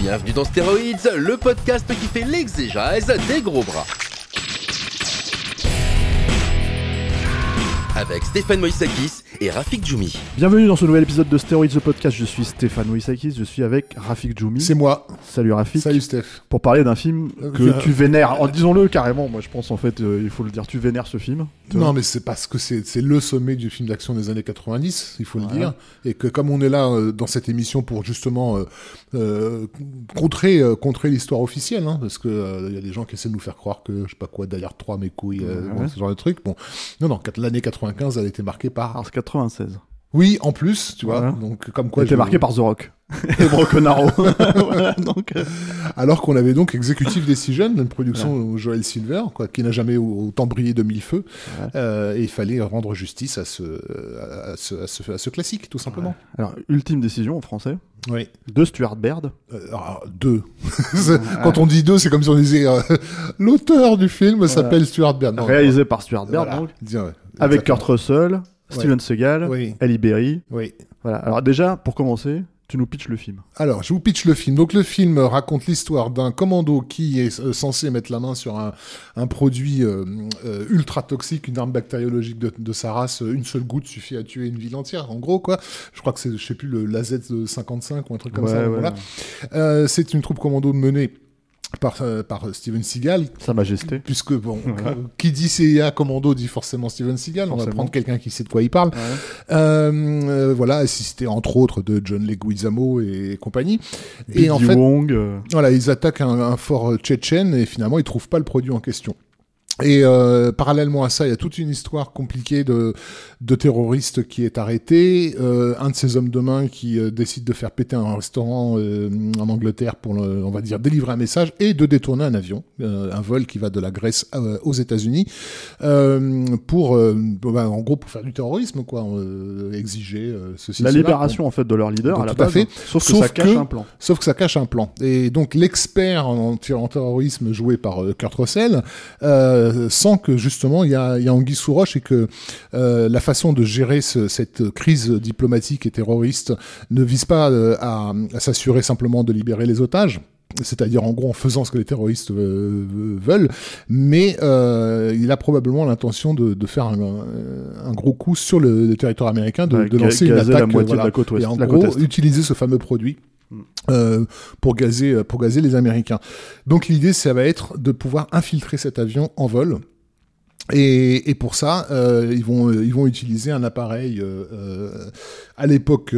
Bienvenue dans Stéroïdes, le podcast qui fait l'exégèse des gros bras. Avec Stéphane Moïsekis et Rafik Djoumi. Bienvenue dans ce nouvel épisode de Stéroïdes, le podcast. Je suis Stéphane Moïsekis, je suis avec Rafik Djoumi. C'est moi. Salut Rafik. Salut Steph. Pour parler d'un film que tu vénères, disons-le carrément, moi je pense en fait, il faut le dire, tu vénères ce film. Non mais c'est parce que c'est le sommet du film d'action des années 90, il faut le dire. Et que comme on est là dans cette émission pour justement contrer l'histoire officielle, hein, parce qu'il y a des gens qui essaient de nous faire croire que, je sais pas quoi, Die Hard 3, mes couilles, ce genre de truc. Bon, non, l'année 95, elle a été marquée par... Mars 96. Oui, en plus, tu vois. Donc, comme quoi... Elle a été marquée par The Rock. Et Broken Arrow. Voilà, donc... Alors qu'on avait donc Executive Decision, une production Joel Silver, quoi, qui n'a jamais autant brillé de mille feux. Et il fallait rendre justice à ce classique, tout simplement. Alors, Ultime Décision en français. Oui. De Stuart Baird. Deux. Quand on dit deux, c'est comme si on disait l'auteur du film s'appelle Stuart Baird. Réalisé par Stuart Baird. Voilà. Avec Kurt Russell, Steven Seagal, Halle Berry. Oui. Voilà. Alors déjà, pour commencer... Tu nous pitches le film. Alors, je vous pitch le film. Donc, le film raconte l'histoire d'un commando qui est censé mettre la main sur un produit ultra toxique, une arme bactériologique de sa race. Une seule goutte suffit à tuer une ville entière, en gros, quoi. Je crois que c'est, je sais plus, l'AZ 55 ou un truc comme ça. Ouais. Voilà. C'est une troupe commando menée par Steven Seagal. Sa Majesté. Puisque, qui dit CIA commando dit forcément Steven Seagal. Forcément. On va prendre quelqu'un qui sait de quoi il parle. Ouais. Voilà, assisté entre autres de John Leguizamo et compagnie. Et en fait, Wong. Voilà, ils attaquent un fort tchétchène et finalement, ils trouvent pas le produit en question. Et parallèlement à ça, il y a toute une histoire compliquée de terroristes qui est arrêté, un de ces hommes de main qui décide de faire péter un restaurant en Angleterre pour, on va dire, délivrer un message et de détourner un avion, un vol qui va de la Grèce aux États-Unis pour, en gros, pour faire du terrorisme, quoi, exiger ceci. La libération en fait de leur leader, à la base. Sauf que ça cache un plan. Et donc l'expert en terrorisme joué par Kurt Russell. Sans que justement il y a anguille sous roche et que la façon de gérer cette crise diplomatique et terroriste ne vise pas à s'assurer simplement de libérer les otages, c'est-à-dire en gros en faisant ce que les terroristes veulent, mais il a probablement l'intention de faire un gros coup sur le territoire américain, de lancer une attaque, la moitié de la côte ouest, et en gros utiliser ce fameux produit pour gazer les Américains. Donc l'idée, ça va être de pouvoir infiltrer cet avion en vol. Et pour ça, ils vont utiliser un appareil à l'époque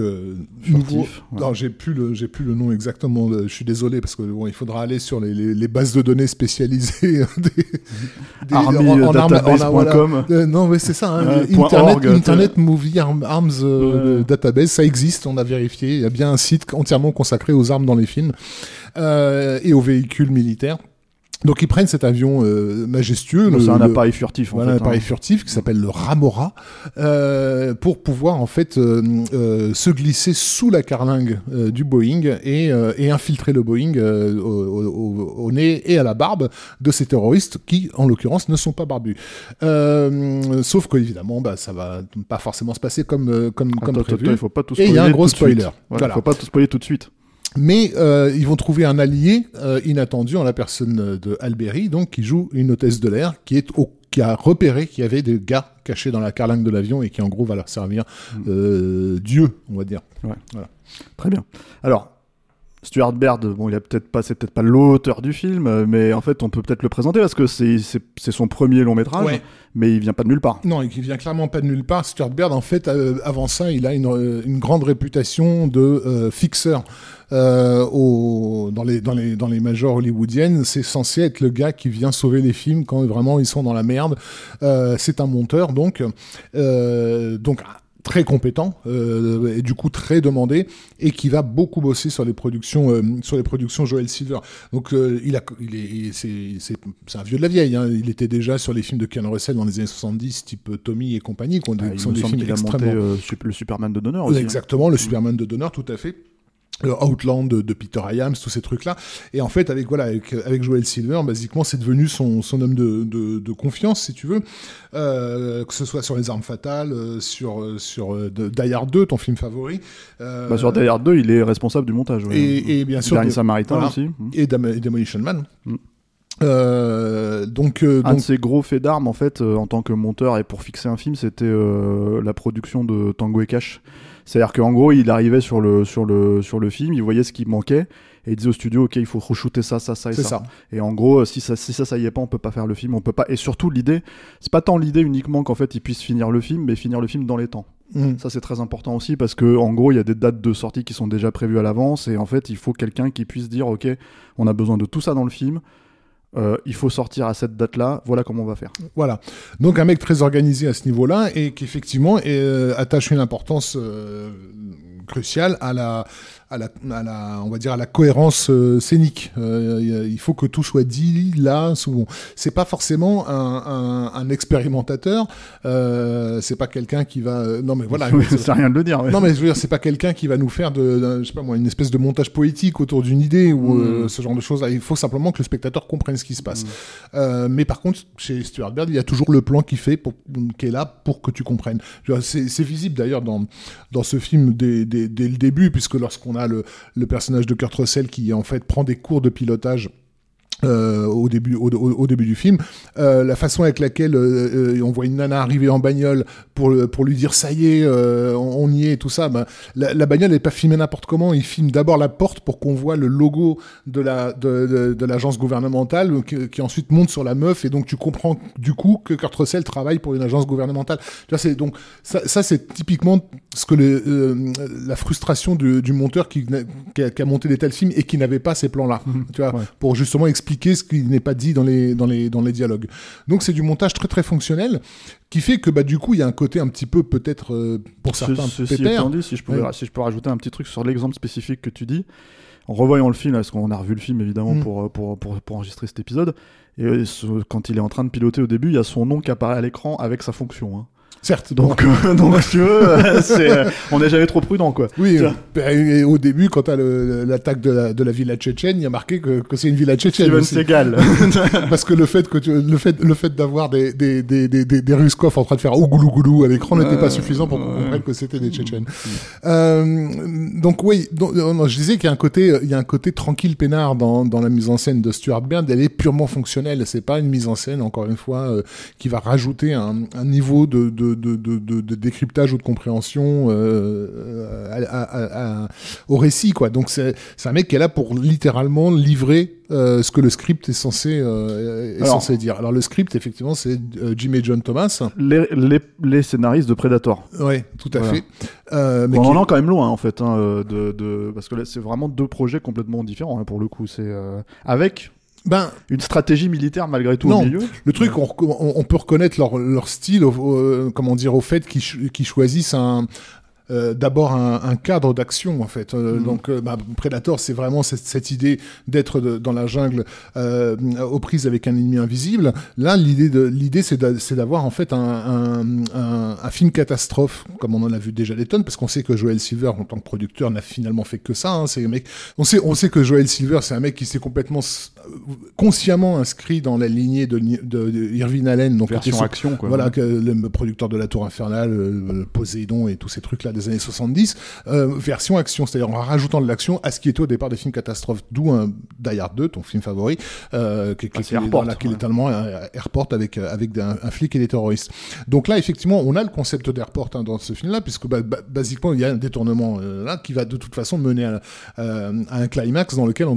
nouveau. Non, j'ai plus le nom exactement. Je suis désolé parce que il faudra aller sur les bases de données spécialisées des armydatabase.com. Non, mais c'est ça. Hein, Internet Movie Arms Database, ça existe. On a vérifié. Il y a bien un site entièrement consacré aux armes dans les films et aux véhicules militaires. Donc ils prennent cet avion majestueux. Bon, c'est un appareil furtif. Voilà, un appareil furtif qui s'appelle le Remora pour pouvoir en fait se glisser sous la carlingue du Boeing et infiltrer le Boeing au nez et à la barbe de ces terroristes qui, en l'occurrence, ne sont pas barbus. Sauf que évidemment, ça va pas forcément se passer comme prévu. Il faut pas tout spoiler. Et il y a un gros spoiler. Voilà. Faut pas tout spoiler tout de suite. Mais ils vont trouver un allié inattendu en la personne de Alberi, donc qui joue une hôtesse de l'air qui a repéré qu'il y avait des gars cachés dans la carlingue de l'avion et qui en gros va leur servir Dieu, on va dire. Ouais. Voilà. Très bien. Alors, Stuart Baird, bon, c'est peut-être pas l'auteur du film, mais en fait, on peut peut-être le présenter parce que c'est son premier long métrage, ouais. Mais il vient pas de nulle part. Non, il vient clairement pas de nulle part. Stuart Baird, en fait, avant ça, il a une grande réputation de fixeur. Dans les majors hollywoodiennes, c'est censé être le gars qui vient sauver les films quand vraiment ils sont dans la merde. C'est un monteur, donc très compétent et du coup très demandé, et qui va beaucoup bosser sur les productions Joel Silver. Donc c'est un vieux de la vieille, hein. Il était déjà sur les films de Ken Russell dans les années 70, type Tommy et compagnie, qui sont des films extrêmement... Il a monté le Superman de Donner aussi. Exactement, le Superman de Donner, tout à fait. Outland de Peter Hyams, tous ces trucs là, et en fait avec Joel Silver, basiquement c'est devenu son homme de confiance, si tu veux, que ce soit sur les armes fatales, sur Die Hard 2, ton film favori, sur Die Hard 2 il est responsable du montage, ouais. et bien sûr Dernier Samaritain, voilà, aussi, et Demolition Man. Donc, de ses gros faits d'armes en fait, en tant que monteur et pour fixer un film, c'était la production de Tango et Cash. C'est-à-dire qu'en gros, il arrivait sur le film, il voyait ce qui manquait et il disait au studio, ok, il faut re-shooter ça et ça. Et en gros, si ça y est pas, on peut pas faire le film, on peut pas. Et surtout, l'idée, c'est pas tant l'idée uniquement qu'en fait, ils puissent finir le film, mais finir le film dans les temps. Ça c'est très important aussi, parce que en gros il y a des dates de sortie qui sont déjà prévues à l'avance, et en fait il faut quelqu'un qui puisse dire, ok, on a besoin de tout ça dans le film. Il faut sortir à cette date-là, voilà comment on va faire. Voilà. Donc un mec très organisé à ce niveau-là, et qui effectivement attache une importance cruciale à la, on va dire, à la cohérence scénique. Il faut que tout soit dit là. Souvent, c'est pas forcément un expérimentateur. C'est pas quelqu'un qui va. Non mais voilà. Ça sert à rien de le dire. Ouais. Non mais je veux dire, c'est pas quelqu'un qui va nous faire je sais pas moi, une espèce de montage poétique autour d'une idée ou ce genre de choses. Il faut simplement que le spectateur comprenne ce qui se passe. Mais par contre, chez Stuart Baird, il y a toujours le plan qui est là pour que tu comprennes. C'est visible d'ailleurs dans ce film dès le début, puisque lorsqu'on a le personnage de Kurt Russell qui en fait prend des cours de pilotage au début du film, la façon avec laquelle on voit une nana arriver en bagnole pour lui dire ça y est, on y est, tout ça, la bagnole n'est pas filmée n'importe comment. Il filme d'abord la porte pour qu'on voit le logo de l'agence gouvernementale qui ensuite monte sur la meuf, et donc tu comprends du coup que Kurt Russell travaille pour une agence gouvernementale. Tu vois, c'est donc ça c'est typiquement ce que la frustration du monteur qui a monté des tels films et qui n'avait pas ces plans là, tu vois, ouais. Pour justement expliquer ce qui n'est pas dit dans les dialogues. Donc c'est du montage très très fonctionnel, qui fait que du coup il y a un côté un petit peu peut-être pour certains pépère. Si je peux rajouter un petit truc sur l'exemple spécifique que tu dis, en revoyant le film, parce qu'on a revu le film évidemment pour enregistrer cet épisode, et quand il est en train de piloter au début, il y a son nom qui apparaît à l'écran avec sa fonction. Hein. Certes, donc si tu veux, on n'est jamais trop prudent, quoi. Oui, et au début, quand t'as l'attaque de la villa tchétchène, il y a marqué que c'est une villa tchétchène. Steven Seagal. Parce que le fait d'avoir des Ruskov en train de faire ougoulougoulou à l'écran n'était pas suffisant pour qu'on comprenne que c'était des Tchétchènes. Donc oui, je disais qu'il y a un côté tranquille peinard dans la mise en scène de Stuart Baird. Elle est purement fonctionnelle. C'est pas une mise en scène, encore une fois, qui va rajouter un niveau de décryptage ou de compréhension au récit, quoi. Donc c'est un mec qui est là pour littéralement livrer ce que le script est censé dire. Alors le script, effectivement, c'est Jim et John Thomas, les scénaristes de Predator. Ouais, tout à fait. On en est quand même loin, en fait, parce que là, c'est vraiment deux projets complètement différents, hein, pour le coup. C'est avec. Une stratégie militaire malgré tout au milieu. Le truc, on peut reconnaître leur style, au fait qu'ils choisissent d'abord un cadre d'action, en fait. Donc Predator, c'est vraiment cette idée d'être dans la jungle aux prises avec un ennemi invisible. Là, l'idée c'est d'avoir en fait un film catastrophe, comme on en a vu déjà des tonnes, parce qu'on sait que Joel Silver, en tant que producteur, n'a finalement fait que ça. Hein, c'est un mec. On sait que Joel Silver, c'est un mec qui s'est complètement consciemment inscrit dans la lignée de Irving Allen, donc version action, quoi. Voilà, le producteur de La Tour Infernale, Poséidon et tous ces trucs là. des années 70, version action, c'est-à-dire en rajoutant de l'action à ce qui était au départ des films catastrophes, d'où un Die Hard 2, ton film favori, qui est totalement Airport avec un flic et des terroristes. Donc là, effectivement, on a le concept d'Airport dans ce film-là, puisque basiquement, il y a un détournement là qui va de toute façon mener à un climax dans lequel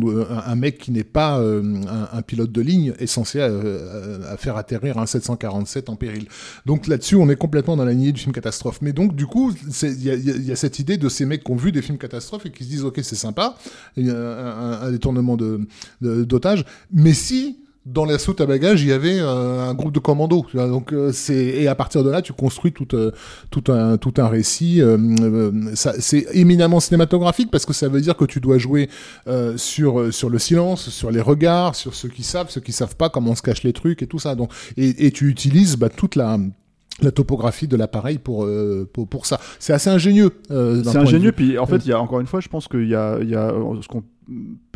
un mec qui n'est pas un pilote de ligne est censé à faire atterrir un 747 en péril. Donc là-dessus, on est complètement dans la lignée du film catastrophe. Mais donc, du coup, il y a cette idée de ces mecs qui ont vu des films catastrophes et qui se disent « Ok, c'est sympa, un détournement d'otages, mais si... » Dans la soute à bagages, il y avait un groupe de commandos. Donc, et à partir de là, tu construis tout un récit. C'est éminemment cinématographique parce que ça veut dire que tu dois jouer sur le silence, sur les regards, sur ceux qui savent pas, comment on se cache les trucs et tout ça. Donc, et tu utilises toute la topographie de l'appareil pour ça. C'est assez ingénieux. C'est ingénieux. Puis en fait, il y a encore une fois, je pense qu'il y a ce qu'on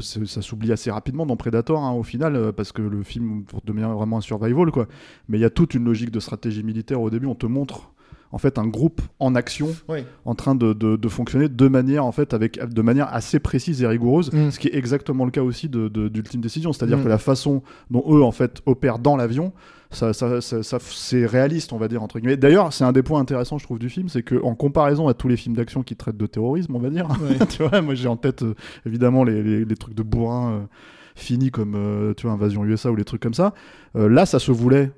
ça s'oublie assez rapidement dans Predator au final, parce que le film devient vraiment un survival quoi. Mais il y a toute une logique de stratégie militaire au début, on te montre en fait un groupe en action, oui, en train de fonctionner de manière en fait de manière assez précise et rigoureuse, ce qui est exactement le cas aussi d'Ultime Décision, c'est-à-dire que la façon dont eux en fait opèrent dans l'avion, ça c'est réaliste, on va dire, entre guillemets. D'ailleurs, c'est un des points intéressants, je trouve, du film, c'est que en comparaison à tous les films d'action qui traitent de terrorisme, on va dire, ouais. Tu vois, moi j'ai en tête évidemment les trucs de bourrin finis comme tu vois Invasion USA ou les trucs comme ça. Là, ça se voulait.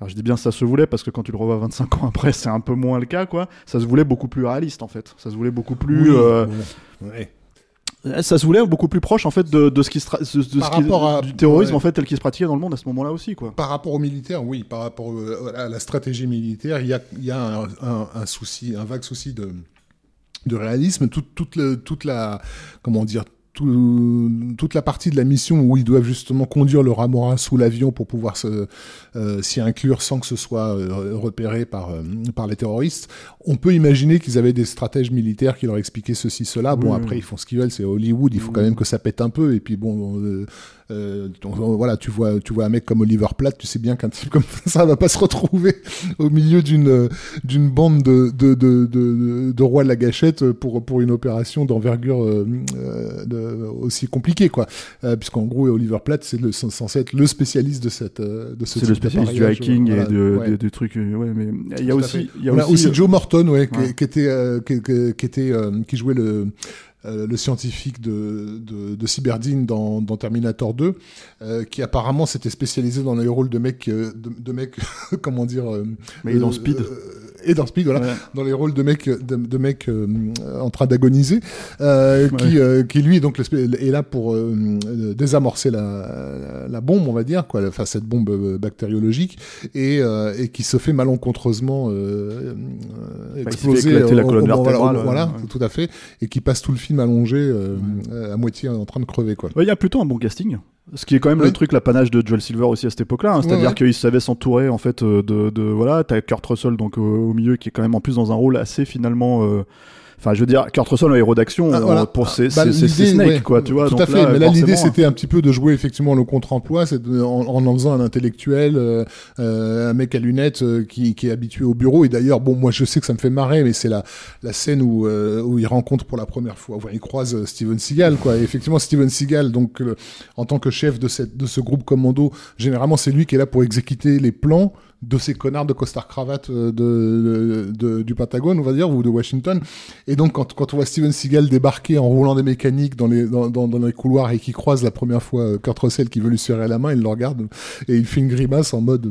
Alors je dis bien ça se voulait parce que quand tu le revois 25 ans après, c'est un peu moins le cas, quoi. Ça se voulait beaucoup plus réaliste en fait. Ça se voulait beaucoup plus. Oui, ouais. Ça se voulait beaucoup plus proche en fait de ce qui du terrorisme en fait tel qu'il se pratiquait dans le monde à ce moment-là aussi quoi. Par rapport aux militaires, oui, par rapport à la stratégie militaire, il y a un souci, un vague souci de réalisme, toute la partie de la mission où ils doivent justement conduire le Remora sous l'avion pour pouvoir s'y inclure sans que ce soit repéré par les terroristes. On peut imaginer qu'ils avaient des stratèges militaires qui leur expliquaient ceci, cela. Bon, après, ils font ce qu'ils veulent, c'est Hollywood, il faut quand même que ça pète un peu. Et puis bon, voilà, tu vois un mec comme Oliver Platt, tu sais bien qu'un type comme ça va pas se retrouver au milieu d'une bande de rois de la gâchette pour une opération d'envergure aussi compliquée quoi, puisqu'en gros Oliver Platt c'est censé être le spécialiste de ce type d'appareil. C'est le spécialiste du hiking voilà, et des trucs. Ouais, mais il y a aussi Joe Morton, ouais, ouais. qui jouait le scientifique de Cyberdine dans Terminator 2, qui apparemment s'était spécialisé dans les rôles de mecs comment dire, mais dans Speed. Et dans Speed, voilà, ouais. Dans les rôles de mecs en train d'agoniser, ouais. Qui lui donc est là pour désamorcer la bombe, on va dire quoi, enfin cette bombe bactériologique, et qui se fait malencontreusement exploser, éclater la colonne vertébrale, voilà, ouais. Tout à fait, et qui passe tout le film allongé à moitié en train de crever quoi. Ouais, y a plutôt un bon casting. Ce qui est quand même le truc, l'apanage de Joel Silver aussi à cette époque-là, hein, c'est-à-dire qu'il savait s'entourer en fait voilà, t'as Kurt Russell donc au milieu qui est quand même en plus dans un rôle assez finalement. Enfin, je veux dire, Kurt Russell, le héros d'action, voilà. Pour ses Snake, ouais, quoi, tu vois. Tout donc à fait. Mais là, l'idée, c'était un petit peu de jouer effectivement le contre-emploi, c'est en faisant un intellectuel, un mec à lunettes qui est habitué au bureau. Et d'ailleurs, bon, moi, je sais que ça me fait marrer, mais c'est la scène où il rencontre pour la première fois, enfin, il croise Steven Seagal, quoi. Et effectivement, Steven Seagal, donc, en tant que chef de ce groupe commando, généralement, c'est lui qui est là pour exécuter les plans de ces connards de costard-cravate du Pentagone, on va dire, ou de Washington. Et donc, quand on voit Steven Seagal débarquer en roulant des mécaniques dans les couloirs et qui croise la première fois Kurt Russell qui veut lui serrer la main, il le regarde et il fait une grimace en mode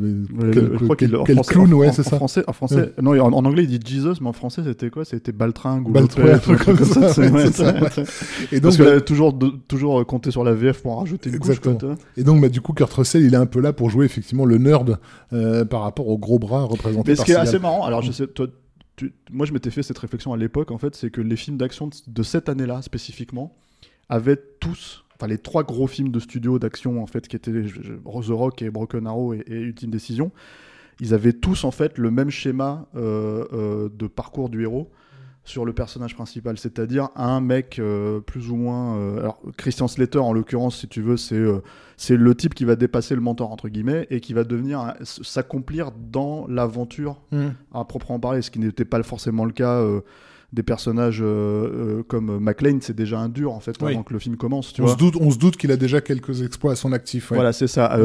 quel clown, ouais, c'est ça. En français, non, en anglais, il dit Jesus, mais en français, c'était quoi? C'était baltringue ou Et donc, parce que toujours compter sur la VF pour en rajouter une couche. Et donc, du coup, Kurt Russell, il est un peu là pour jouer effectivement le nerd par rapport aux gros bras représentés. Mais ce qui est assez marrant, alors je sais, toi, moi je m'étais fait cette réflexion à l'époque en fait, c'est que les films d'action de cette année-là spécifiquement avaient tous, enfin les trois gros films de studio d'action en fait qui étaient The Rock et Broken Arrow et Ultime Décision, ils avaient tous en fait le même schéma de parcours du héros sur le personnage principal, c'est-à-dire un mec plus ou moins... alors Christian Slater, en l'occurrence, si tu veux, c'est le type qui va dépasser le mentor, entre guillemets, et qui va devenir s'accomplir dans l'aventure à proprement parler, ce qui n'était pas forcément le cas des personnages comme McClane, c'est déjà un dur en fait avant que le film commence. On se doute qu'il a déjà quelques exploits à son actif. Ouais. Voilà, c'est ça.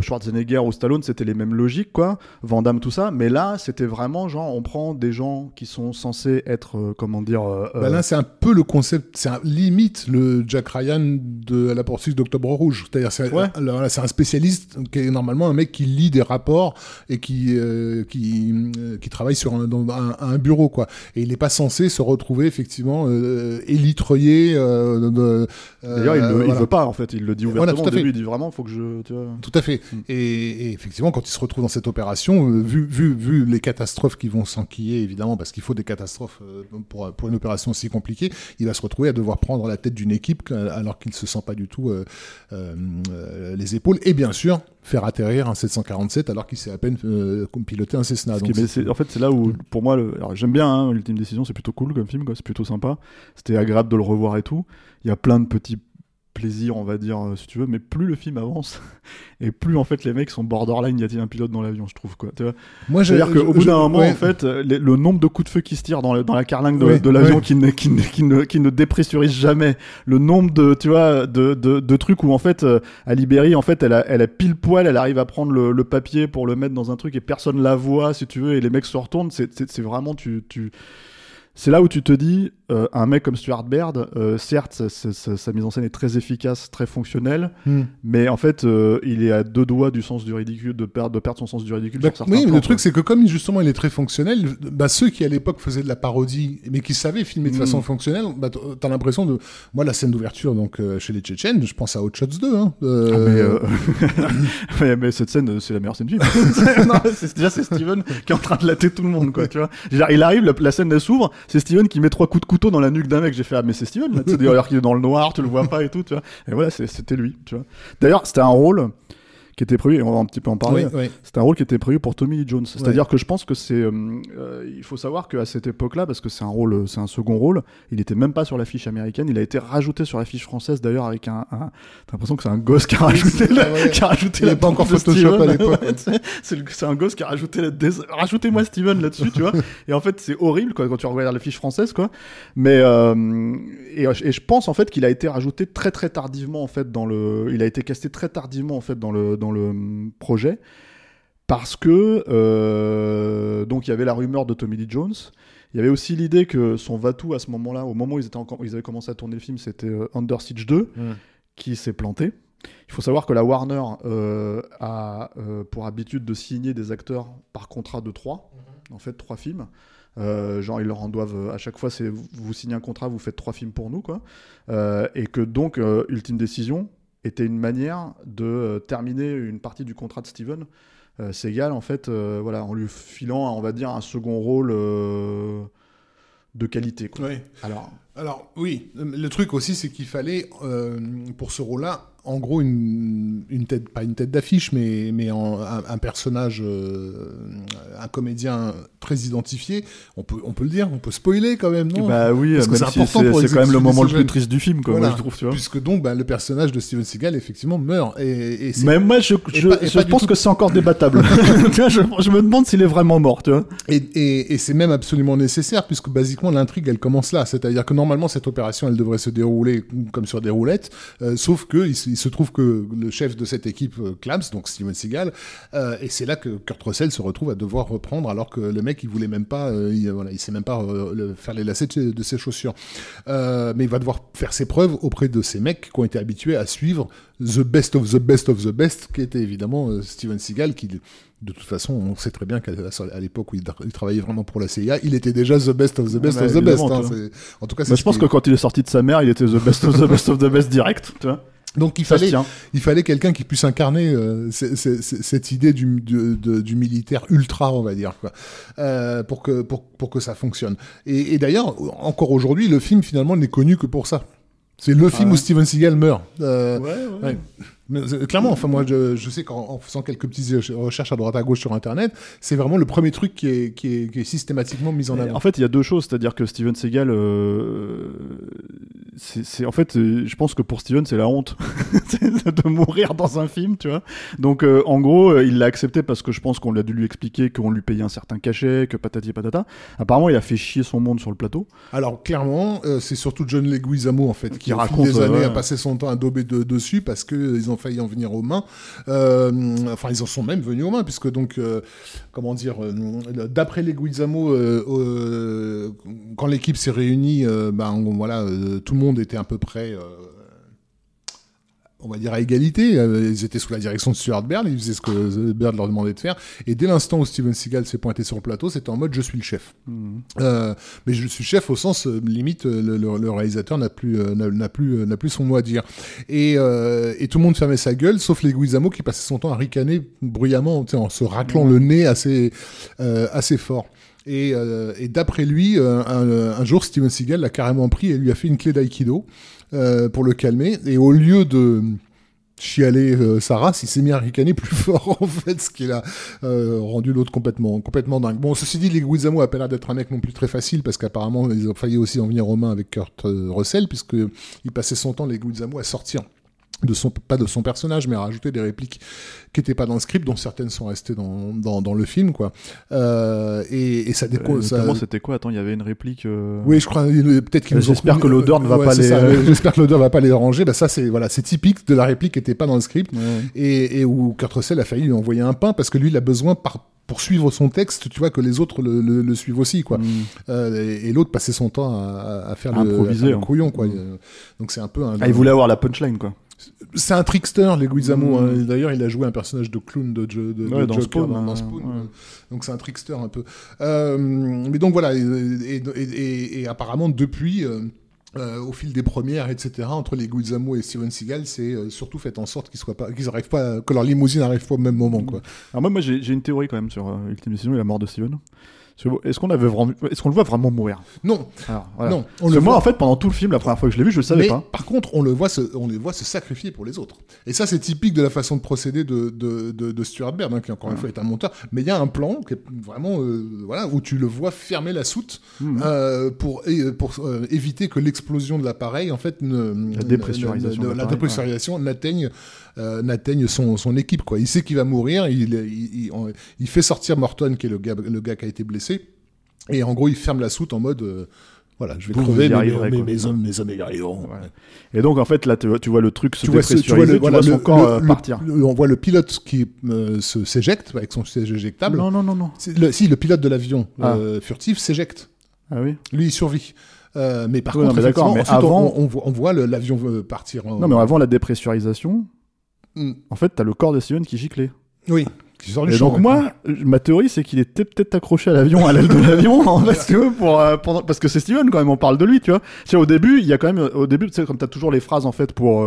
Schwarzenegger ou Stallone, c'était les mêmes logiques, quoi. Van Damme, tout ça. Mais là, c'était vraiment genre, on prend des gens qui sont censés être, comment dire. Là, c'est un peu le concept, c'est limite le Jack Ryan de la poursuite d'Octobre Rouge. C'est-à-dire, c'est un spécialiste qui est normalement un mec qui lit des rapports et qui travaille sur un bureau, quoi. Et il n'est pas censé se retrouver effectivement élitreillé. D'ailleurs, il veut pas, en fait, il le dit ouvertement. Voilà, au début, il dit vraiment, faut que je. Tu vois. Tout à fait. Et effectivement, quand il se retrouve dans cette opération, vu les catastrophes qui vont s'enquiller, évidemment, parce qu'il faut des catastrophes pour une opération aussi compliquée, il va se retrouver à devoir prendre la tête d'une équipe alors qu'il ne se sent pas du tout les épaules. Et bien sûr, faire atterrir un 747 alors qu'il sait à peine piloter un Cessna. En fait, c'est là où, pour moi, j'aime bien hein, l'ultime décision, c'est plutôt cool comme film, quoi, c'est plutôt sympa. C'était agréable de le revoir et tout. Il y a plein de petits plaisir, on va dire, si tu veux, mais plus le film avance et plus en fait les mecs sont borderline. Y a-t-il un pilote dans l'avion, je trouve, quoi. Tu vois, moi, c'est-à-dire qu'au bout d'un moment, en fait, le nombre de coups de feu qui se tirent dans la carlingue de l'avion qui ne dépressurise jamais, le nombre de, tu vois, de trucs où en fait, Alberi, en fait, elle a pile poil, elle arrive à prendre le papier pour le mettre dans un truc et personne la voit, si tu veux, et les mecs se retournent. C'est vraiment c'est là où tu te dis, un mec comme Stuart Baird, certes, sa mise en scène est très efficace, très fonctionnelle, mais en fait, il est à deux doigts du sens du ridicule, de perdre son sens du ridicule. Bah, sur certains plans, le truc, c'est que comme justement il est très fonctionnel, bah, ceux qui à l'époque faisaient de la parodie, mais qui savaient filmer de façon fonctionnelle, bah, t'as l'impression de. Moi, la scène d'ouverture, donc chez les Tchétchènes, je pense à Hot Shots 2. Hein, mais cette scène, c'est la meilleure scène du film. Non, c'est Steven qui est en train de latter tout le monde, quoi. Tu vois, il arrive, la scène elle s'ouvre, c'est Steven qui met trois coups de couteau dans la nuque d'un mec. J'ai fait, ah mais c'est Steven là, tu sais, d'ailleurs qu'il est dans le noir, tu le vois pas et tout, tu vois. Et voilà, c'était lui, tu vois. D'ailleurs, c'était un rôle qui était prévu, et on va un petit peu en parler. Oui. C'était un rôle qui était prévu pour Tommy Lee Jones. C'est-à-dire que je pense que c'est, il faut savoir qu'à cette époque-là, parce que c'est un rôle, c'est un second rôle, il était même pas sur l'affiche américaine. Il a été rajouté sur l'affiche française d'ailleurs avec t'as l'impression que c'est un gosse qui a rajouté, qui a rajouté. Il n'y avait pas encore Photoshop à l'époque. C'est un gosse qui a rajouté rajoutez-moi Steven là-dessus, tu vois. Et en fait, c'est horrible quoi, quand tu regardes l'affiche française, quoi. Mais et je pense en fait qu'il a été rajouté très très tardivement en fait il a été casté très tardivement en fait dans le projet, parce que donc il y avait la rumeur de Tommy Lee Jones, il y avait aussi l'idée que son va-tout à ce moment-là, au moment où ils avaient commencé à tourner le film, c'était Under Siege 2 qui s'est planté. Il faut savoir que la Warner a pour habitude de signer des acteurs par contrat de 3, en fait 3 films. Genre ils leur en doivent à chaque fois, c'est vous signez un contrat, vous faites 3 films pour nous, quoi. Et que donc Ultime Décision était une manière de terminer une partie du contrat de Steven Seagal, en fait, voilà, en lui filant, on va dire, un second rôle de qualité, quoi. Oui. Alors, oui, le truc aussi, c'est qu'il fallait, pour ce rôle-là, en gros, une tête, pas une tête d'affiche, mais un personnage, un comédien très identifié. On peut le dire, on peut spoiler quand même, non? Bah oui, parce que c'est important, c'est quand même le moment le plus triste du film, quoi, voilà. Moi, je trouve, tu vois. Puisque donc, bah, le personnage de Steven Seagal, effectivement, meurt. Et c'est, mais moi, je pense que c'est encore débattable. je me demande s'il est vraiment mort, tu vois. Et c'est même absolument nécessaire, puisque basiquement, l'intrigue, elle commence là. C'est-à-dire que normalement, cette opération, elle devrait se dérouler comme sur des roulettes, sauf que il se trouve que le chef de cette équipe, Claps, donc Steven Seagal, et c'est là que Kurt Russell se retrouve à devoir reprendre, alors que le mec, il voulait même pas, il sait même pas faire les lacets de ses chaussures. Mais il va devoir faire ses preuves auprès de ces mecs qui ont été habitués à suivre the best of the best of the best, qui était évidemment Steven Seagal, qui, de toute façon, on sait très bien qu'à l'époque où il travaillait vraiment pour la CIA, il était déjà the best of the best of the best. Hein, en tout cas, je pense que quand il est sorti de sa mère, il était the best of the best of the best direct, tu vois. Donc il fallait quelqu'un qui puisse incarner cette idée du militaire ultra, on va dire, quoi, pour que ça fonctionne. Et d'ailleurs, encore aujourd'hui, le film finalement n'est connu que pour ça. C'est le film où Steven Seagal meurt. Mais, clairement, enfin moi je sais qu'en faisant quelques petites recherches à droite à gauche sur internet, c'est vraiment le premier truc qui est systématiquement mis en avant. En fait, il y a deux choses, c'est-à-dire que Steven Seagal c'est en fait, je pense que pour Steven, c'est la honte de mourir dans un film, tu vois. Donc, en gros, il l'a accepté parce que je pense qu'on a dû lui expliquer qu'on lui payait un certain cachet, que patati et patata. Apparemment, il a fait chier son monde sur le plateau. Alors, clairement, c'est surtout John Leguizamo, en fait, qui raconte des années à passer son temps à dober dessus parce qu'ils ont failli en venir aux mains. Enfin, ils en sont même venus aux mains, puisque donc, comment dire, d'après Leguizamo, quand l'équipe s'est réunie, voilà, tout le monde était à peu près, on va dire, à égalité. Ils étaient sous la direction de Stuart Baird, ils faisaient ce que Baird leur demandait de faire. Et dès l'instant où Steven Seagal s'est pointé sur le plateau, c'était en mode « je suis le chef ». Mais je suis chef au sens, limite, le réalisateur n'a plus son mot à dire. Et tout le monde fermait sa gueule, sauf Leguizamo qui passait son temps à ricaner bruyamment, en se raclant le nez assez fort. Et d'après lui, un jour, Steven Seagal l'a carrément pris et lui a fait une clé d'aïkido pour le calmer. Et au lieu de chialer sa race, il s'est mis à ricaner plus fort, en fait, ce qui l'a rendu l'autre complètement dingue. Bon, ceci dit, Leguizamo a pas l'air d'être un mec non plus très facile, parce qu'apparemment, ils ont failli aussi en venir aux mains avec Kurt Russell, puisqu'il passait son temps, Leguizamo, à sortir. Pas de son personnage, mais à rajouter des répliques qui n'étaient pas dans le script, dont certaines sont restées dans le film, quoi. Et ça découle. Notamment, c'était quoi ? Attends, il y avait une réplique. Oui, je crois. Peut-être qu'ils nous ont. J'espère que l'odeur ne va pas les. J'espère que l'odeur va pas les déranger. Bah ça, c'est typique de la réplique qui n'était pas dans le script, et où Kurt Russell a failli lui envoyer un pain parce que lui, il a besoin pour suivre son texte, tu vois, que les autres le suivent aussi, quoi. Et l'autre passait son temps à faire le couillon, quoi. Donc c'est un peu un. Il voulait avoir la punchline, quoi. C'est un trickster, Leguizamo. D'ailleurs, il a joué un personnage de clown de Joker dans Spawn. Donc c'est un trickster un peu. Mais donc voilà. Et apparemment depuis, au fil des premières, etc., entre Leguizamo et Steven Seagal, c'est surtout fait en sorte que leur limousine n'arrive pas au même moment, quoi. Alors moi, j'ai une théorie quand même sur Ultime Décision et la mort de Steven. Est-ce qu'on le voit vraiment mourir ? Non. Alors, voilà. Non, on le voit. Moi, en fait, pendant tout le film, la première fois que je l'ai vu, je ne savais pas. Par contre, on les voit se sacrifier pour les autres. Et ça, c'est typique de la façon de procéder de Stuart Baird, hein, qui encore une fois est un monteur. Mais il y a un plan qui est vraiment, voilà, où tu le vois fermer la soute pour éviter que l'explosion de l'appareil, en fait, la dépressurisation n'atteigne son équipe, quoi. Il sait qu'il va mourir. Il fait sortir Morton, qui est le gars qui a été blessé. Et en gros, il ferme la soute en mode voilà, je vais crever, mes hommes y arriveront. Et donc, en fait, là, tu vois le truc se dépressuriser, tu vois son corps partir. On voit le pilote qui s'éjecte avec son siège éjectable. Non. Le pilote de l'avion furtif s'éjecte. Ah oui. Lui, il survit. Mais par contre, effectivement, on voit l'avion partir. Non, mais avant la dépressurisation, en fait, t'as le corps de Steven qui giclait. Oui. Et donc moi, ma théorie, c'est qu'il était peut-être accroché à l'avion, à l'aile de l'avion, en fait, tu vois, parce que c'est Steven quand même, on parle de lui, tu vois. Tu sais, au début, tu sais, comme t'as toujours les phrases en fait pour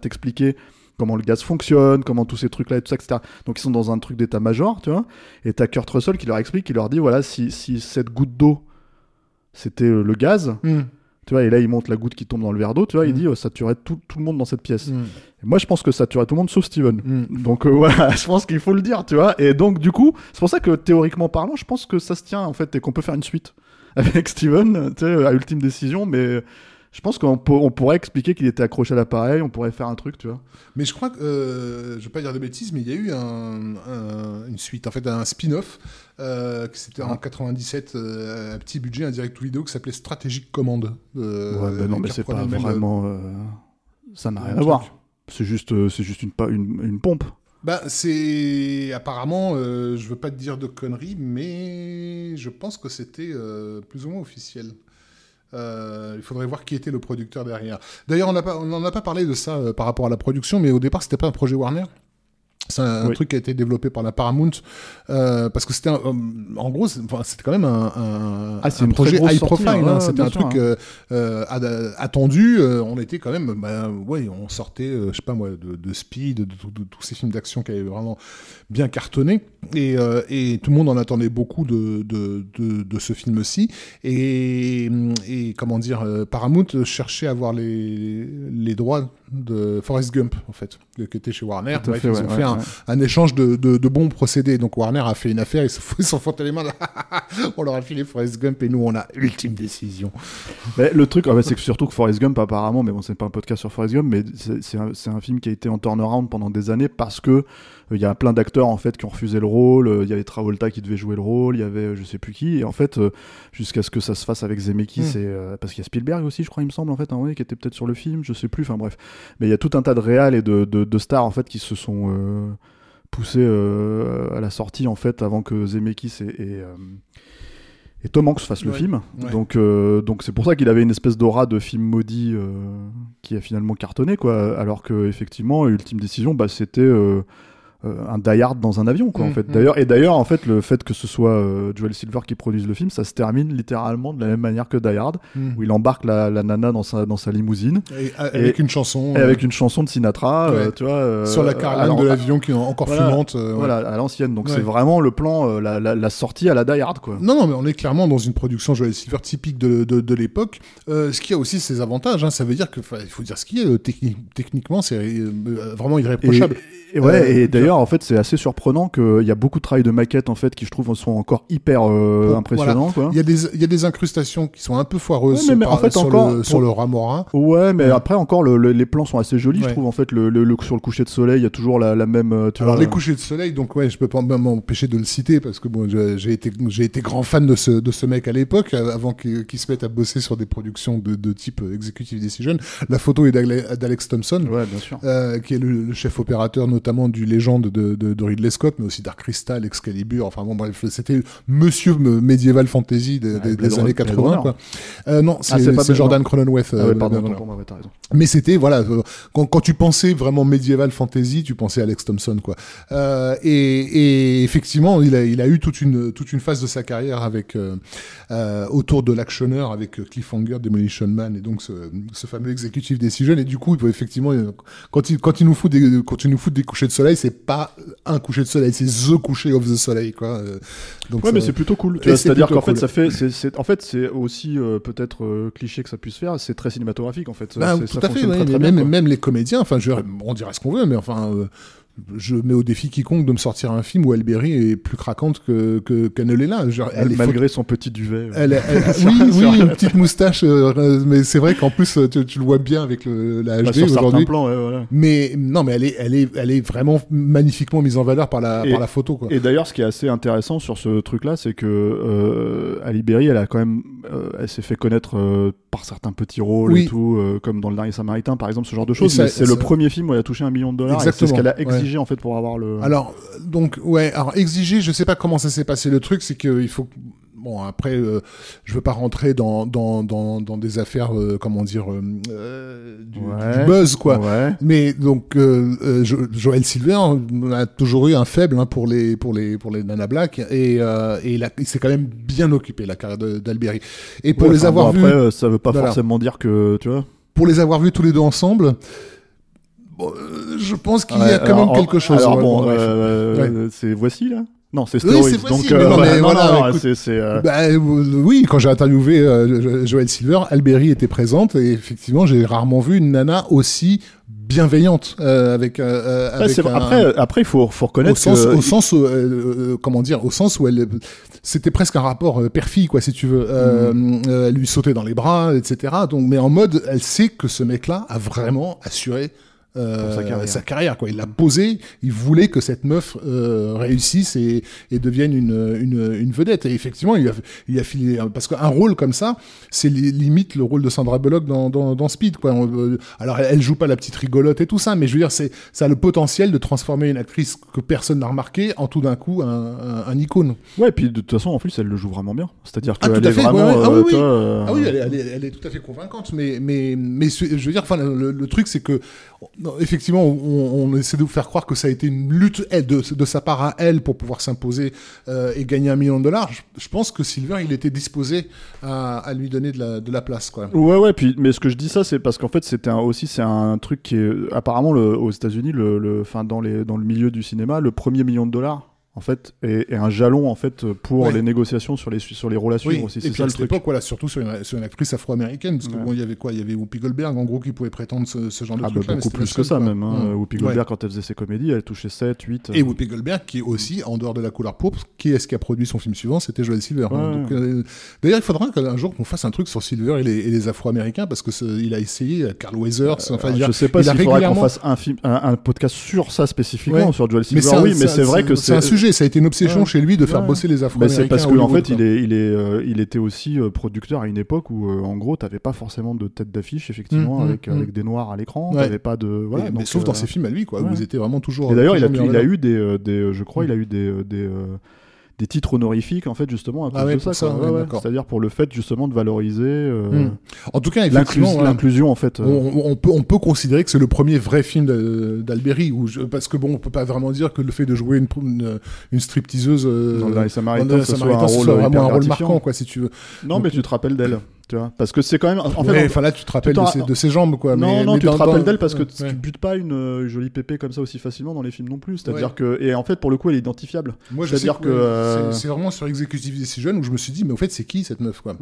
t'expliquer comment le gaz fonctionne, comment tous ces trucs-là et tout ça, etc. Donc ils sont dans un truc d'état-major, tu vois. Et t'as Kurt Russell qui leur explique, qui leur dit voilà, si cette goutte d'eau, c'était le gaz. Tu vois, et là, il monte la goutte qui tombe dans le verre d'eau, tu vois, il dit, ça tuerait tout le monde dans cette pièce. Et moi, je pense que ça tuerait tout le monde, sauf Steven. Donc, voilà, je pense qu'il faut le dire, tu vois. Et donc, du coup, c'est pour ça que, théoriquement parlant, je pense que ça se tient, en fait, et qu'on peut faire une suite avec Steven, tu sais, à Ultime Décision, mais... Je pense qu'on pourrait expliquer qu'il était accroché à l'appareil, on pourrait faire un truc, tu vois. Mais je crois que, je vais pas dire de bêtises, mais il y a eu une suite, en fait, un spin-off, qui c'était en 97, à petit budget, un direct vidéo qui s'appelait Stratégique Commande. Non, mais c'est pas vraiment. Ça n'a rien à voir. C'est juste une pompe. Bah, c'est apparemment, je veux pas te dire de conneries, mais je pense que c'était plus ou moins officiel. Il faudrait voir qui était le producteur derrière. D'ailleurs, on n'en a pas parlé de ça par rapport à la production, mais au départ, c'était pas un projet Warner. C'est un truc qui a été développé par la Paramount, parce que c'était en gros, c'était quand même un projet high profile. C'était un truc attendu. On était quand même, on sortait, je sais pas moi, de Speed, de tous ces films d'action qui avaient vraiment bien cartonné, et tout le monde en attendait beaucoup de ce film-ci. Et comment dire, Paramount cherchait à avoir les droits de Forrest Gump, en fait, qui était chez Warner. Bref, ils ont fait un échange de bons procédés. Donc Warner a fait une affaire, ils s'en foutent les mains. On leur a filé Forrest Gump et nous, on a ultime décision. Bah, le truc, c'est que surtout que Forrest Gump, apparemment, mais bon, c'est pas un podcast sur Forrest Gump, mais c'est un film qui a été en turnaround pendant des années parce que il y a plein d'acteurs, en fait, qui ont refusé le rôle. Il y avait Travolta qui devait jouer le rôle, il y avait je sais plus qui. Et en fait, jusqu'à ce que ça se fasse avec Zemeckis, parce qu'il y a Spielberg aussi, je crois, il me semble, en fait, qui était peut-être sur le film, je sais plus. Enfin bref, mais il y a tout un tas de réals et de stars en fait qui se sont poussés à la sortie en fait avant que Zemeckis et Tom Hanks fassent le film. Ouais. Donc c'est pour ça qu'il avait une espèce d'aura de film maudit qui a finalement cartonné quoi. Alors que effectivement, Ultime Décision, c'était un Die Hard dans un avion quoi en fait. D'ailleurs en fait le fait que ce soit Joel Silver qui produise le film, ça se termine littéralement de la même manière que Die Hard où il embarque la nana dans sa limousine et avec une chanson avec une chanson de Sinatra tu vois sur la carlingue de l'avion qui est encore fumante à l'ancienne donc c'est vraiment le plan la sortie à la Die Hard quoi. Non mais on est clairement dans une production Joel Silver typique de l'époque ce qui a aussi ses avantages ça veut dire que il faut dire ce qui est techniquement c'est vraiment irréprochable et d'ailleurs en fait c'est assez surprenant qu'il y a beaucoup de travail de maquettes en fait qui je trouve sont encore hyper impressionnants quoi. Il y a des incrustations qui sont un peu foireuses sur le Remora après encore les plans sont assez jolis je trouve en fait le sur le coucher de soleil il y a toujours la même les couchers de soleil donc je peux pas m'empêcher de le citer parce que bon j'ai été grand fan de ce mec à l'époque avant qu'il se mette à bosser sur des productions de type Executive Decision. La photo est d'Alex Thompson bien sûr. Qui est le chef opérateur notamment du Légende de Ridley Scott, mais aussi Dark Crystal, Excalibur, enfin bon bref, c'était monsieur médiéval fantasy des années 80 quoi. Non, c'est Jordan Cronenweth. T'as raison. Mais c'était quand tu pensais vraiment médiéval fantasy, tu pensais Alex Thompson quoi. Et effectivement, il a eu toute une phase de sa carrière avec autour de l'actionneur avec Cliffhanger, Demolition Man et donc ce fameux Executive Decision et du coup, effectivement quand il nous fout des couchers de soleil, c'est pas un coucher de soleil, c'est the coucher of the soleil quoi. Donc mais c'est plutôt cool. C'est-à-dire qu'en fait ça fait c'est aussi peut-être cliché que ça puisse faire, c'est très cinématographique en fait. Même les comédiens, enfin on dirait ce qu'on veut mais enfin je mets au défi quiconque de me sortir un film où Alberi est plus craquante qu'elle ne l'est là. Malgré son petit duvet. Elle, une petite moustache. Mais c'est vrai qu'en plus, tu le vois bien avec la HD aujourd'hui. Plans, Mais non, mais elle est vraiment magnifiquement mise en valeur par la photo. Quoi. Et d'ailleurs, ce qui est assez intéressant sur ce truc-là, c'est que Alberi, elle a quand même, elle s'est fait connaître par certains petits rôles et tout, comme dans Le Dernier Samaritain, par exemple, ce genre de choses. C'est le premier film où elle a touché $1 million. Exactement. C'est ce qu'elle a exigé en fait pour avoir le. Alors exigé, je sais pas comment ça s'est passé. Le truc, c'est qu'il faut. Bon après, je veux pas rentrer dans des affaires comment dire du buzz quoi. Ouais. Mais donc Joel Silver a toujours eu un faible pour les Nana Black et il s'est quand même bien occupé la carrière d'Alberi. Et pour les avoir vus. Après, ça veut pas forcément dire que tu vois. Pour les avoir vus tous les deux ensemble. Je pense qu'il y a quand même quelque chose. Alors c'est Voici là. Non, c'est Stéroïdes. Oui, c'est possible, quand j'ai interviewé Joel Silver, Alberi était présente et effectivement, j'ai rarement vu une nana aussi bienveillante après il faut reconnaître au sens où elle c'était presque un rapport père-fille quoi si tu veux elle lui sautait dans les bras etc. donc mais en mode elle sait que ce mec là a vraiment assuré sa carrière quoi. Il l'a posé, il voulait que cette meuf réussisse et devienne une vedette et effectivement il a filé parce qu'un rôle comme ça c'est limite le rôle de Sandra Bullock dans Speed quoi. Alors elle joue pas la petite rigolote et tout ça mais je veux dire ça a le potentiel de transformer une actrice que personne n'a remarqué en tout d'un coup un icône. Ouais et puis de toute façon en plus elle le joue vraiment bien c'est-à-dire qu'elle est vraiment elle est tout à fait convaincante mais je veux dire enfin le truc c'est que non, effectivement, on essaie de vous faire croire que ça a été une lutte de sa part à elle pour pouvoir s'imposer et gagner $1 million. Je pense que Silver, il était disposé à lui donner de la place, quoi. Ouais. Puis, mais ce que je dis ça, c'est parce qu'en fait, c'est un truc qui est apparemment aux États-Unis, dans le milieu du cinéma, le premier $1 million. en fait, et un jalon en fait pour les négociations sur les relations aussi. C'est et puis à l'époque, voilà, surtout sur une actrice afro-américaine, parce que bon, il y avait quoi, il y avait Whoopi Goldberg en gros qui pouvait prétendre ce genre de truc. Beaucoup plus que ça même. Whoopi Goldberg, quand elle faisait ses comédies, elle touchait 7, 8. Et Whoopi Goldberg qui est aussi en dehors de la couleur pourpre, qui est-ce qui a produit son film suivant, c'était Joel Silver. Donc, d'ailleurs, il faudra qu'un jour qu'on fasse un truc sur Silver et les afro-américains, parce que il a essayé Carl Weathers. Enfin, je sais pas s'il faudrait qu'on fasse un podcast sur ça spécifiquement, sur Joel Silver. Oui, mais c'est vrai que c'est un sujet. Ça a été une obsession chez lui de faire bosser les Afro-Américains. Mais c'est parce qu'en fait, il était aussi producteur à une époque où, en gros, t'avais pas forcément de tête d'affiche, effectivement, avec des noirs à l'écran. T'avais pas de. Voilà, mais sauf dans ses films à lui, quoi. Vous étiez vraiment toujours. Et d'ailleurs, il a eu des titres honorifiques, en fait, justement, à cause de ça. C'est-à-dire pour le fait, justement, de valoriser. En tout cas, effectivement, l'inclusion, en fait. On peut considérer que c'est le premier vrai film d'Alberi, parce que bon, on peut pas vraiment dire que le fait de jouer une stripteaseuse dans la Samaritain, ce soit vraiment un rôle marquant, quoi, si tu veux. Non, mais tu te rappelles d'elle. Tu vois, parce que c'est quand même en fait, enfin là tu te rappelles de ses jambes, quoi. Mais tu te rappelles d'elle parce que tu butes pas une jolie pépée comme ça aussi facilement dans les films non plus, c'est-à-dire que, et en fait pour le coup elle est identifiable. Moi je sais que c'est vraiment sur Executive Decision où je me suis dit mais au fait c'est qui cette meuf, quoi.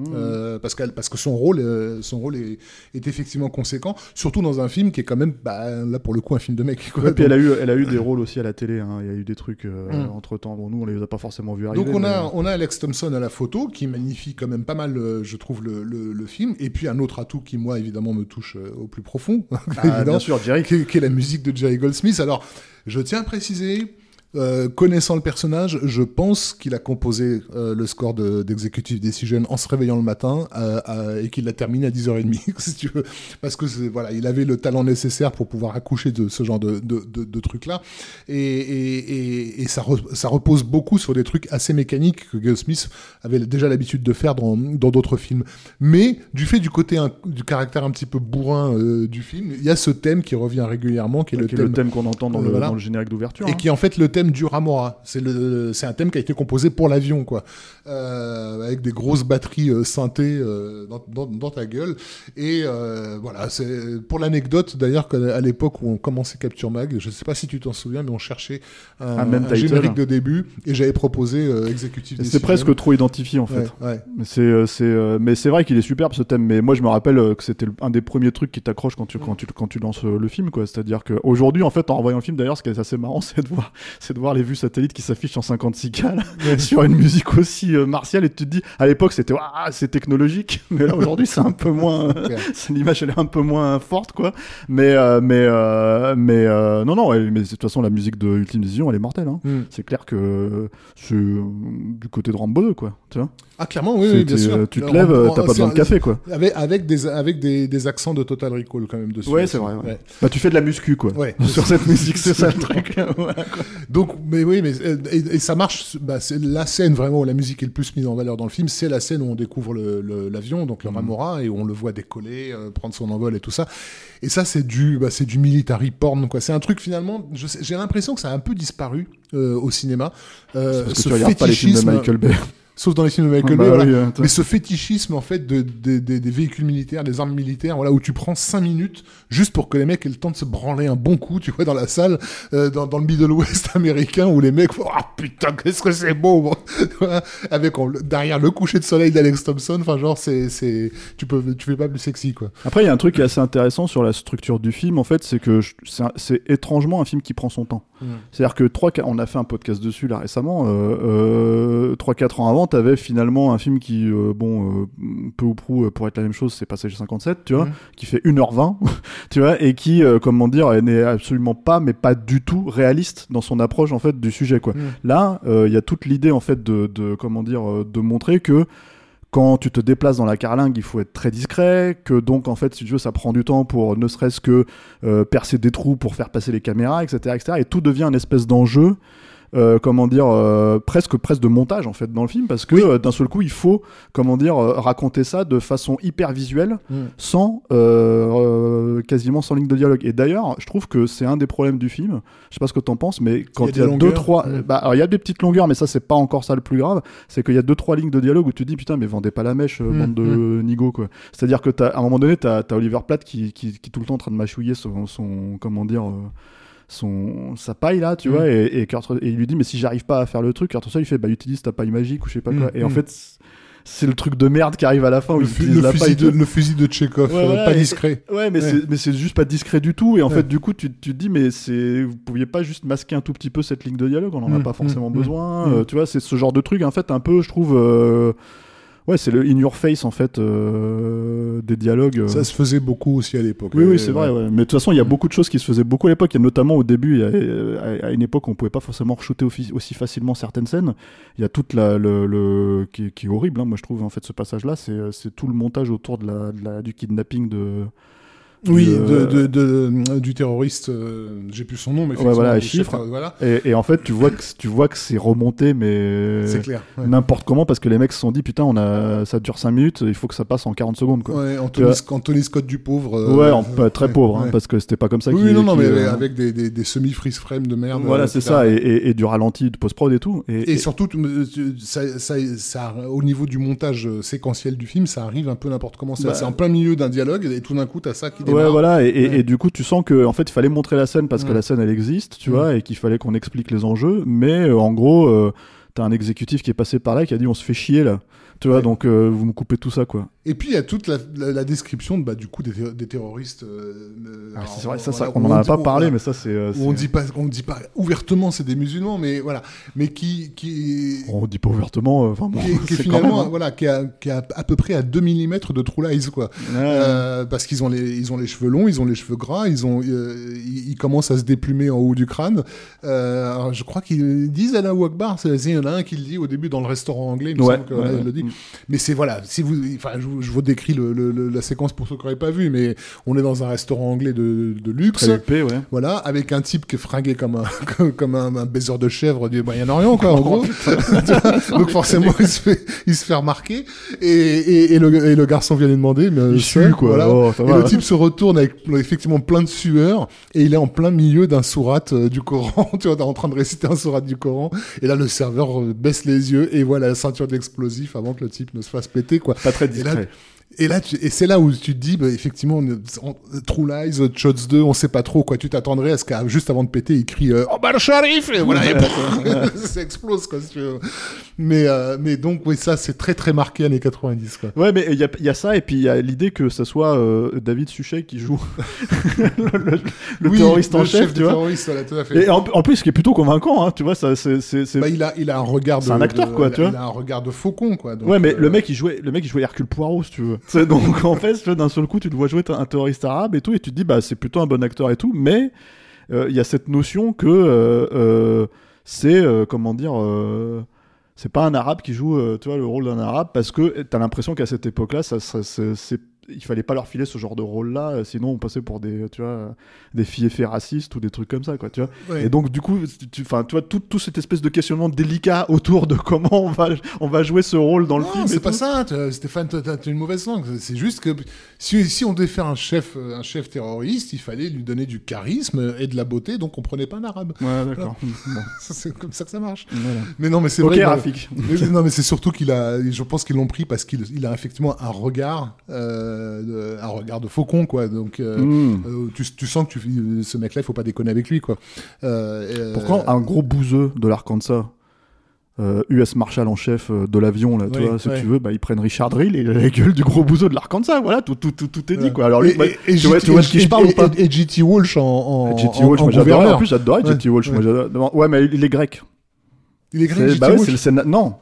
Parce que son rôl est effectivement conséquent, surtout dans un film qui est quand même là pour le coup un film de mec, quoi. Et puis elle a eu des rôles aussi à la télé, hein. Il y a eu des trucs entre-temps, bon nous on les a pas forcément vus arriver. Donc on a Alex Thompson à la photo qui magnifie quand même pas mal, je trouve, le film. Et puis un autre atout qui moi évidemment me touche au plus profond, bien sûr, qui est la musique de Jerry Goldsmith. Alors je tiens à préciser, connaissant le personnage, je pense qu'il a composé le score d'Executive Decision en se réveillant le matin et qu'il l'a terminé à 10h30, si tu veux, parce que voilà, il avait le talent nécessaire pour pouvoir accoucher de ce genre de truc-là, et ça repose beaucoup sur des trucs assez mécaniques que Goldsmith avait déjà l'habitude de faire dans d'autres films. Mais du fait du côté du caractère un petit peu bourrin du film, il y a ce thème qui revient régulièrement, qui est le thème qu'on entend dans le générique d'ouverture, et qui est en fait le thème du Remora. C'est un thème qui a été composé pour l'avion, quoi, avec des grosses batteries synthées dans ta gueule. Et voilà, c'est pour l'anecdote d'ailleurs qu'à l'époque où on commençait Capture Mag, je sais pas si tu t'en souviens, mais on cherchait un générique de début et j'avais proposé Executive Decision. C'est presque trop identifié en fait. Ouais. Mais c'est vrai qu'il est superbe ce thème. Mais moi je me rappelle que c'était un des premiers trucs qui t'accroche quand tu lances le film, quoi. C'est-à-dire que aujourd'hui en fait en revoyant le film d'ailleurs, ce qui est assez marrant, c'est de voir les vues satellites qui s'affichent en 56K sur une musique aussi martiale, et tu te dis à l'époque c'était c'est technologique, mais là aujourd'hui c'est un peu moins l'image elle est un peu moins forte, quoi, mais mais de toute façon la musique de Ultime Decision elle est mortelle, hein. C'est clair que c'est du côté de Rambo 2, quoi, tu vois. Ah clairement, oui bien sûr. Tu te lèves, t'as pas besoin de café, quoi. Avec des accents de Total Recall quand même dessus. Ouais, c'est vrai. Ouais. Bah tu fais de la muscu, quoi. Ouais. Sur cette musique, c'est ça le truc. Donc, mais ça marche. C'est la scène vraiment où la musique est le plus mise en valeur dans le film. C'est la scène où on découvre l'avion, donc le Remora, et où on le voit décoller, prendre son envol et tout ça. Et ça, c'est du military porn, quoi. C'est un truc finalement. J'ai l'impression que ça a un peu disparu au cinéma. Parce que tu regardes pas les films de Michael Bay. Sauf dans les films de Michael Bay, voilà. Mais ce fétichisme en fait des véhicules militaires, des armes militaires, voilà, où tu prends 5 minutes juste pour que les mecs aient le temps de se branler un bon coup, tu vois, dans la salle, dans le Middle West américain, où les mecs font « Ah putain, qu'est-ce que c'est beau !» Avec derrière le coucher de soleil d'Alex Thompson, enfin genre, tu fais pas plus sexy, quoi. Après, il y a un truc qui est assez intéressant sur la structure du film, en fait, c'est que c'est étrangement un film qui prend son temps. C'est-à-dire que on a fait un podcast dessus là récemment, 3-4 ans avant, t'avais finalement un film qui peu ou prou pour être la même chose, c'est Passager 57, tu vois, qui fait 1h20, tu vois, et qui n'est absolument pas, mais pas du tout réaliste dans son approche en fait du sujet, quoi. Là, il y a toute l'idée en fait de montrer que quand tu te déplaces dans la carlingue, il faut être très discret, que donc, en fait, si tu veux, ça prend du temps pour ne serait-ce que percer des trous pour faire passer les caméras, etc., etc. Et tout devient une espèce d'enjeu, presque de montage, en fait, dans le film, parce que d'un seul coup, il faut, raconter ça de façon hyper visuelle, quasiment sans ligne de dialogue. Et d'ailleurs, je trouve que c'est un des problèmes du film, je sais pas ce que t'en penses, mais quand il y a 2-3, alors il y a des petites longueurs, mais ça, c'est pas encore ça le plus grave, c'est qu'il y a 2-3 lignes de dialogue où tu te dis, putain, mais vendez pas la mèche, bande de nigauds, quoi. C'est-à-dire que à un moment donné, t'as Oliver Platt qui est tout le temps en train de mâchouiller son sa paille là, tu vois, et il lui dit mais si j'arrive pas à faire le truc, Kurt Russell il fait bah utilise ta paille magique ou je sais pas quoi, et en fait c'est le truc de merde qui arrive à la fin où le fusil de Tchekhov, pas discret. Ouais, mais c'est juste pas discret du tout. Et en fait, du coup, tu te dis, mais vous pouviez pas juste masquer un tout petit peu cette ligne de dialogue. On en a pas forcément besoin. Tu vois, c'est ce genre de truc. En fait, un peu, je trouve. Ouais, c'est le in your face en fait des dialogues. Ça se faisait beaucoup aussi à l'époque. Oui, c'est vrai. Ouais. Mais de toute façon, il y a beaucoup de choses qui se faisaient beaucoup à l'époque. Et notamment au début, à une époque, on pouvait pas forcément re-shooter aussi facilement certaines scènes. Il y a toute qui est horrible. Hein, moi, je trouve en fait ce passage-là, c'est tout le montage autour du kidnapping de. Oui, du terroriste, j'ai plus son nom, mais effectivement, voilà, chiffres, voilà. Et en fait, tu vois que c'est remonté, mais c'est clair, n'importe comment, parce que les mecs se sont dit, putain, ça dure 5 minutes, il faut que ça passe en 40 secondes, quoi. Ouais, Anthony Scott du pauvre. Très pauvre, parce que c'était pas comme ça. Avec des semi-freeze frame de merde. Voilà, c'est ça, et du ralenti, de post-prod et tout. Et surtout, ça, au niveau du montage séquentiel du film, ça arrive un peu n'importe comment. C'est en plein milieu d'un dialogue, et tout d'un coup, t'as ça qui et du coup tu sens que en fait il fallait montrer la scène parce que la scène elle existe, tu vois, et qu'il fallait qu'on explique les enjeux, mais en gros t'as un exécutif qui est passé par là qui a dit on se fait chier là, tu vois, donc vous me coupez tout ça, quoi. Et puis il y a toute la description du coup des terroristes. C'est vrai, ça on en a pas parlé, mais ça c'est... On dit pas ouvertement c'est des musulmans, mais voilà, mais qui on dit pas ouvertement, qui finalement même, voilà, qui a à peu près à 2 mm de true lies, quoi. Parce qu'ils ont les cheveux longs, ils ont les cheveux gras, ils commencent à se déplumer en haut du crâne. Je crois qu'ils disent Allahu Akbar, il y en a un qui le dit au début dans le restaurant anglais, il le dit. Mais c'est voilà, si vous, enfin, je vous décris la séquence pour ceux qui n'auraient pas vu, mais on est dans un restaurant anglais de luxe, très épais, voilà, avec un type qui est fringué comme un baiser de chèvre du Moyen-Orient, quoi, en gros. Donc forcément, il se fait remarquer, et le garçon vient lui demander, mais il sue, quoi. Voilà. Le type se retourne avec effectivement plein de sueur, et il est en plein milieu d'un sourate du Coran, tu vois, en train de réciter un sourate du Coran, et là le serveur baisse les yeux et voit la ceinture d'explosif avant que le type ne se fasse péter, quoi. Pas très discret. Et c'est là où tu te dis, bah, effectivement, True Lies, Shots 2, on sait pas trop, quoi. Tu t'attendrais à ce qu'à juste avant de péter, il crie Omar Sharif, et voilà, ça explose, quoi, si tu veux. Mais donc, oui, ça, c'est très, très marqué années 90, quoi. Ouais, mais il y a ça, et puis il y a l'idée que ça soit David Suchet qui joue le terroriste en chef, tu vois. Voilà, tout à fait. Et en plus, ce qui est plutôt convaincant, hein, tu vois, ça, c'est... Bah, il a un regard de... C'est un acteur, quoi, tu vois. Il a un regard de faucon, quoi. Donc, ouais, mais le mec, il jouait Hercule Poirot, si tu veux. C'est donc en fait d'un seul coup tu le vois jouer un terroriste arabe et tout, et tu te dis bah c'est plutôt un bon acteur et tout, mais il y a cette notion que c'est pas un arabe qui joue tu vois, le rôle d'un arabe, parce que t'as l'impression qu'à cette époque là il fallait pas leur filer ce genre de rôle là, sinon on passait pour des, tu vois, des filles effets racistes ou des trucs comme ça, quoi, tu vois. Ouais. Et donc du coup tu vois toute cette espèce de questionnement délicat autour de comment on va jouer ce rôle dans le film. C'est pas ça, Stéphane, t'as une mauvaise langue. C'est juste que si on devait faire un chef terroriste, il fallait lui donner du charisme et de la beauté, donc on prenait pas un arabe. Ouais, d'accord. Voilà. C'est comme ça que ça marche. Voilà. Mais non, mais c'est vrai. Rafik. Non, mais c'est surtout je pense qu'ils l'ont pris parce qu'il a effectivement un regard un regard de faucon, quoi, donc tu sens que ce mec là il faut pas déconner avec lui, quoi. Pourtant un gros bouseux de l'Arkansas, US Marshal en chef de l'avion là, tu vois, si tu veux, bah ils prennent Richard Reel et la gueule du gros bouseux de l'Arkansas, voilà, tout est dit, quoi. Alors lui, tu vois de qui je parle ou pas? Et J.T. Walsh en Walsh, moi j'adorais, en plus j'adorais J.T. Walsh, moi j'adorais. Ouais, mais il est grec. Il est grec, bah oui, c'est le... Non,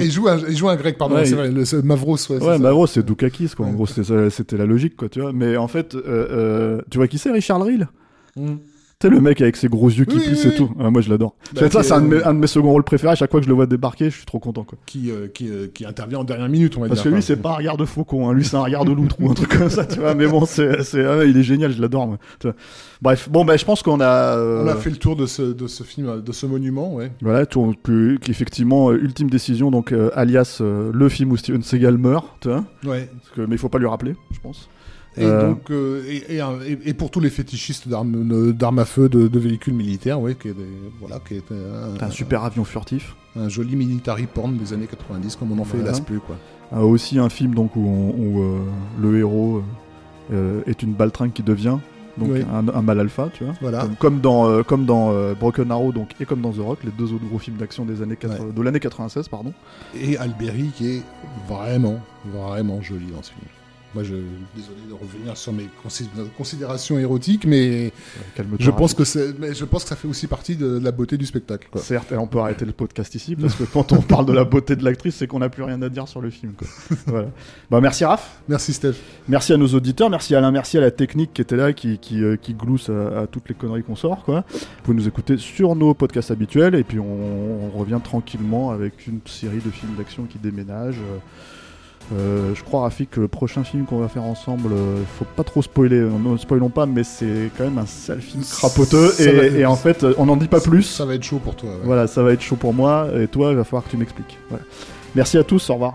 il joue un grec, pardon, ouais, c'est vrai, le Mavros. Ouais, Mavros, c'est Doukakis, quoi. En gros, c'était la logique, quoi, tu vois. Mais en fait, tu vois qui c'est, Richard Reel? Tu sais, le mec avec ses gros yeux qui plissent et tout. Ah, moi, je l'adore. Bah, ça, c'est un de mes second rôles préférés. À chaque fois que je le vois débarquer, je suis trop content, quoi. Qui intervient en dernière minute, on va dire. Parce que lui, c'est pas un regard de faucon, hein. Lui, c'est un regard de loutre ou un truc comme ça, tu vois. Mais bon, il est génial, je l'adore, moi. Bref, bon, je pense qu'on a... On a fait le tour de ce film, de ce monument, ouais. Voilà, effectivement, ultime décision, donc alias le film où Steven Seagal meurt, tu vois. Ouais. Mais il faut pas lui rappeler, je pense. Et donc, et pour tous les fétichistes d'armes à feu, de véhicules militaires, oui, qui est un super avion furtif, un joli military porn des années 90, comme on en fait hélas plus, quoi. Aussi un film donc où le héros est une baltringue qui devient donc oui. un mâle alpha, tu vois. Voilà. Comme dans Broken Arrow, donc, et comme dans The Rock, les deux autres gros films d'action des années 80, ouais. de l'année 96, pardon. Et Alberi qui est vraiment joli dans ce film. Moi, désolé de revenir sur mes considérations érotiques, mais je pense que ça fait aussi partie de la beauté du spectacle. Quoi. Certes, et on peut arrêter le podcast ici, parce que quand on parle de la beauté de l'actrice, c'est qu'on n'a plus rien à dire sur le film. Quoi. Voilà. Bah, merci Raph. Merci Steph. Merci à nos auditeurs, merci Alain, merci à la technique qui était là, qui glousse à toutes les conneries qu'on sort. Quoi. Vous pouvez nous écouter sur nos podcasts habituels, et puis on revient tranquillement avec une série de films d'action qui déménagent. Je crois, Rafik, que le prochain film qu'on va faire ensemble, faut pas trop spoiler, ne spoilons pas, mais c'est quand même un sale film crapoteux et en fait, on n'en dit pas plus. Ça va être chaud pour toi. Ouais. Voilà, ça va être chaud pour moi et toi, il va falloir que tu m'expliques. Voilà. Merci à tous, au revoir.